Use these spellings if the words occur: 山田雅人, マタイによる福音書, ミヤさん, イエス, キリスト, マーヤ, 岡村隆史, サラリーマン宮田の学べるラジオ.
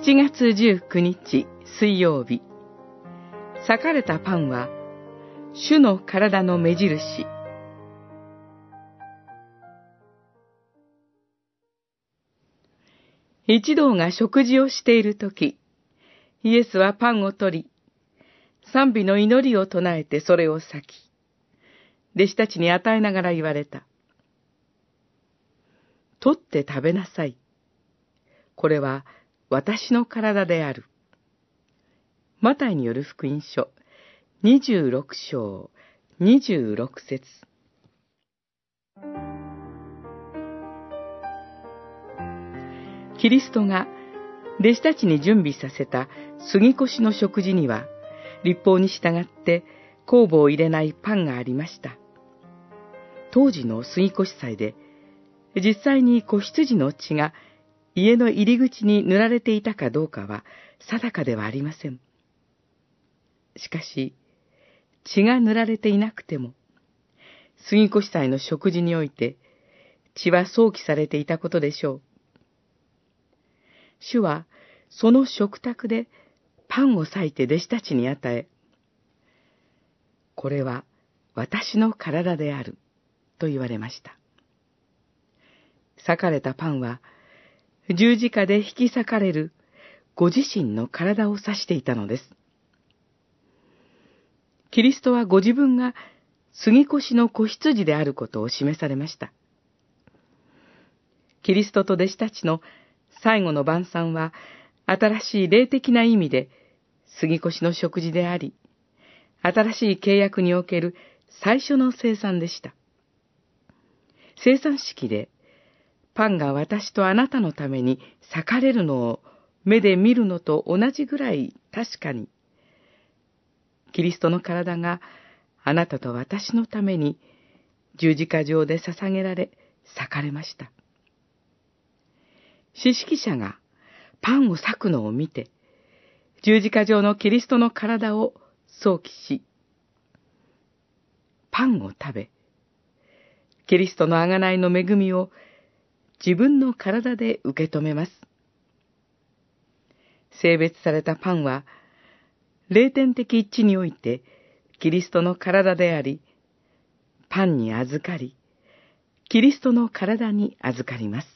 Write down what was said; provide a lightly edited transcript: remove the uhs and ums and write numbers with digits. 7月19日水曜日、裂かれたパンは主の体の目印。一同が食事をしているとき、イエスはパンを取り、賛美の祈りを唱えてそれを裂き、弟子たちに与えながら言われた。取って食べなさい。これは私の体である。マタイによる福音書26章26節。キリストが弟子たちに準備させた杉越の食事には、律法に従って酵母を入れないパンがありました。当時の杉越祭で、実際に子羊の血が家の入り口に塗られていたかどうかは定かではありません。しかし、血が塗られていなくても、杉越祭の食事において、血は想起されていたことでしょう。主は、その食卓でパンを裂いて弟子たちに与え、これは私の体である、と言われました。裂かれたパンは、十字架で引き裂かれるご自身の体を指していたのです。キリストはご自分が杉越の子羊であることを示されました。キリストと弟子たちの最後の晩餐は、新しい霊的な意味で杉越の食事であり、新しい契約における最初の聖餐でした。聖餐式で、パンが私とあなたのために裂かれるのを目で見るのと同じぐらい確かに、キリストの体があなたと私のために十字架上で捧げられ、裂かれました。司式者がパンを裂くのを見て、十字架上のキリストの体を想起し、パンを食べ、キリストの贖いの恵みを自分の体で受け止めます。聖別されたパンは、霊的一致においてキリストの体であり、パンに預かり、キリストの体に預かります。